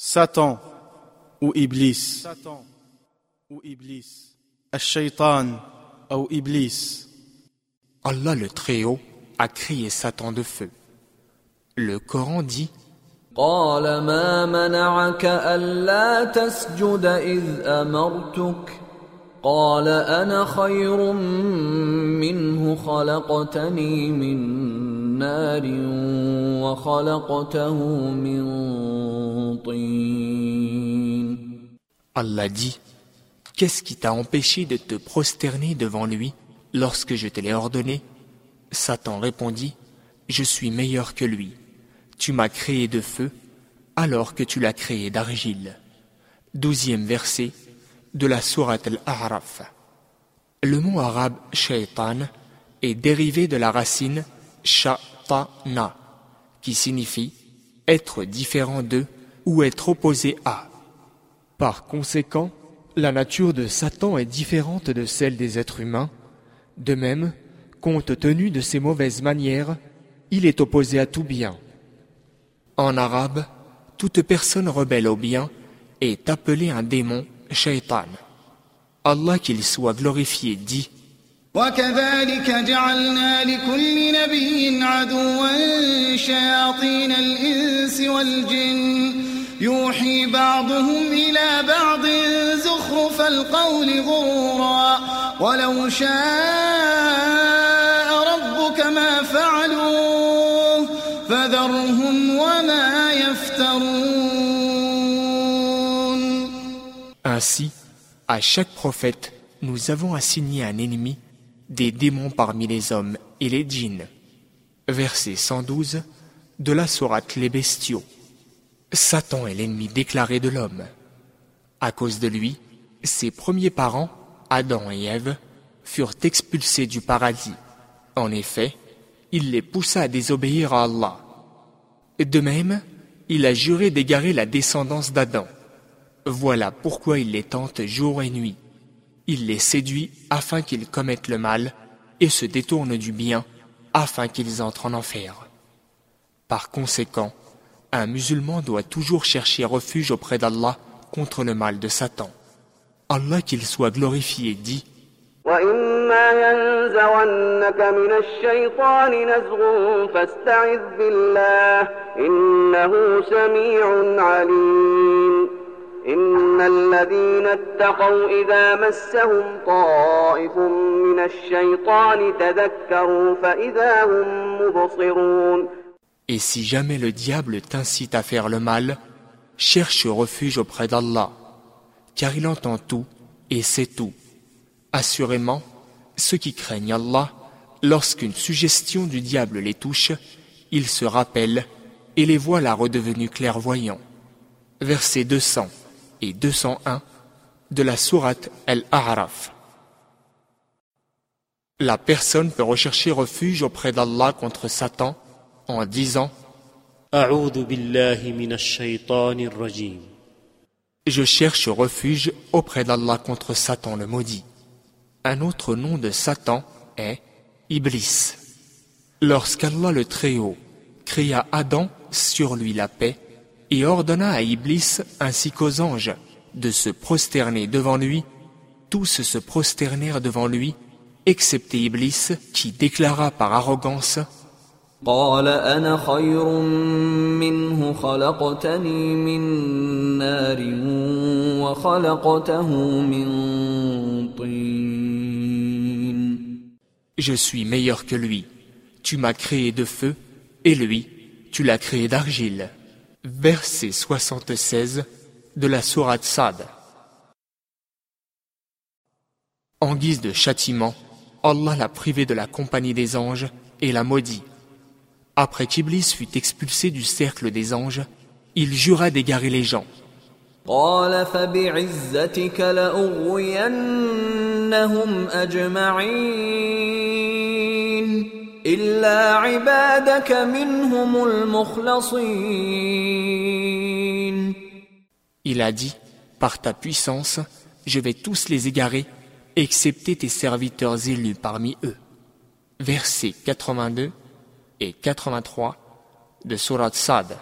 Satan ou Iblis, Al-Shaytan ou Iblis. Allah le Très-Haut a créé Satan de feu. Le Coran dit قال ما منعك ألا تسجد إذ أمرتك قال أنا خير منه خلقتني من نار وخلقته من طين. Allah dit : Qu'est-ce qui t'a empêché de te prosterner devant lui lorsque je te l'ai ordonné ? Satan répondit : Je suis meilleur que lui. Tu m'as créé de feu, alors que tu l'as créé d'argile. 12e verset de la Sourate Al-A'raf. Le mot arabe « shaytan » est dérivé de la racine « shatana » qui signifie « être différent de » ou « être opposé à ». Par conséquent, la nature de Satan est différente de celle des êtres humains. De même, compte tenu de ses mauvaises manières, il est opposé à tout bien. En arabe, toute personne rebelle au bien est appelée un démon, shaytan. Allah qu'il soit glorifié dit Ainsi, à chaque prophète, nous avons assigné un ennemi, des démons parmi les hommes et les djinns. Verset 112 de la Sourate Les Bestiaux. Satan est l'ennemi déclaré de l'homme. À cause de lui, ses premiers parents, Adam et Ève, furent expulsés du paradis. En effet, il les poussa à désobéir à Allah. De même, il a juré d'égarer la descendance d'Adam. Voilà pourquoi il les tente jour et nuit. Il les séduit afin qu'ils commettent le mal et se détournent du bien afin qu'ils entrent en enfer. Par conséquent, un musulman doit toujours chercher refuge auprès d'Allah contre le mal de Satan. Allah qu'il soit glorifié dit إن الذين اتقوا إذا مسهم طائف من الشيطان تذكروا فإذا هم مبصرون. Et si jamais le diable t'incite à faire le mal, cherche refuge auprès d'Allah, car il entend tout et sait tout. Assurément, ceux qui craignent Allah, lorsqu'une suggestion du diable les touche, ils se rappellent et les voilà redevenus clairvoyants. Versets 200 et 201 de la Sourate Al-A'raf. La personne peut rechercher refuge auprès d'Allah contre Satan en disant « Je cherche refuge auprès d'Allah contre Satan le maudit ». Un autre nom de Satan est « Iblis ». Lorsqu'Allah le Très-Haut créa Adam, sur lui la paix, et ordonna à Iblis ainsi qu'aux anges de se prosterner devant lui, tous se prosternèrent devant lui, excepté Iblis, qui déclara par arrogance « Je suis meilleur que lui, tu m'as créé de feu, et lui, tu l'as créé d'argile. » Verset 76 de la Sourate Sad. En guise de châtiment, Allah l'a privé de la compagnie des anges et l'a maudit. Après qu'Iblis fut expulsé du cercle des anges, il jura d'égarer les gens. Il a dit, par ta puissance, je vais tous les égarer, excepté tes serviteurs élus parmi eux. Versets 82 et 83 de Sourate Sad.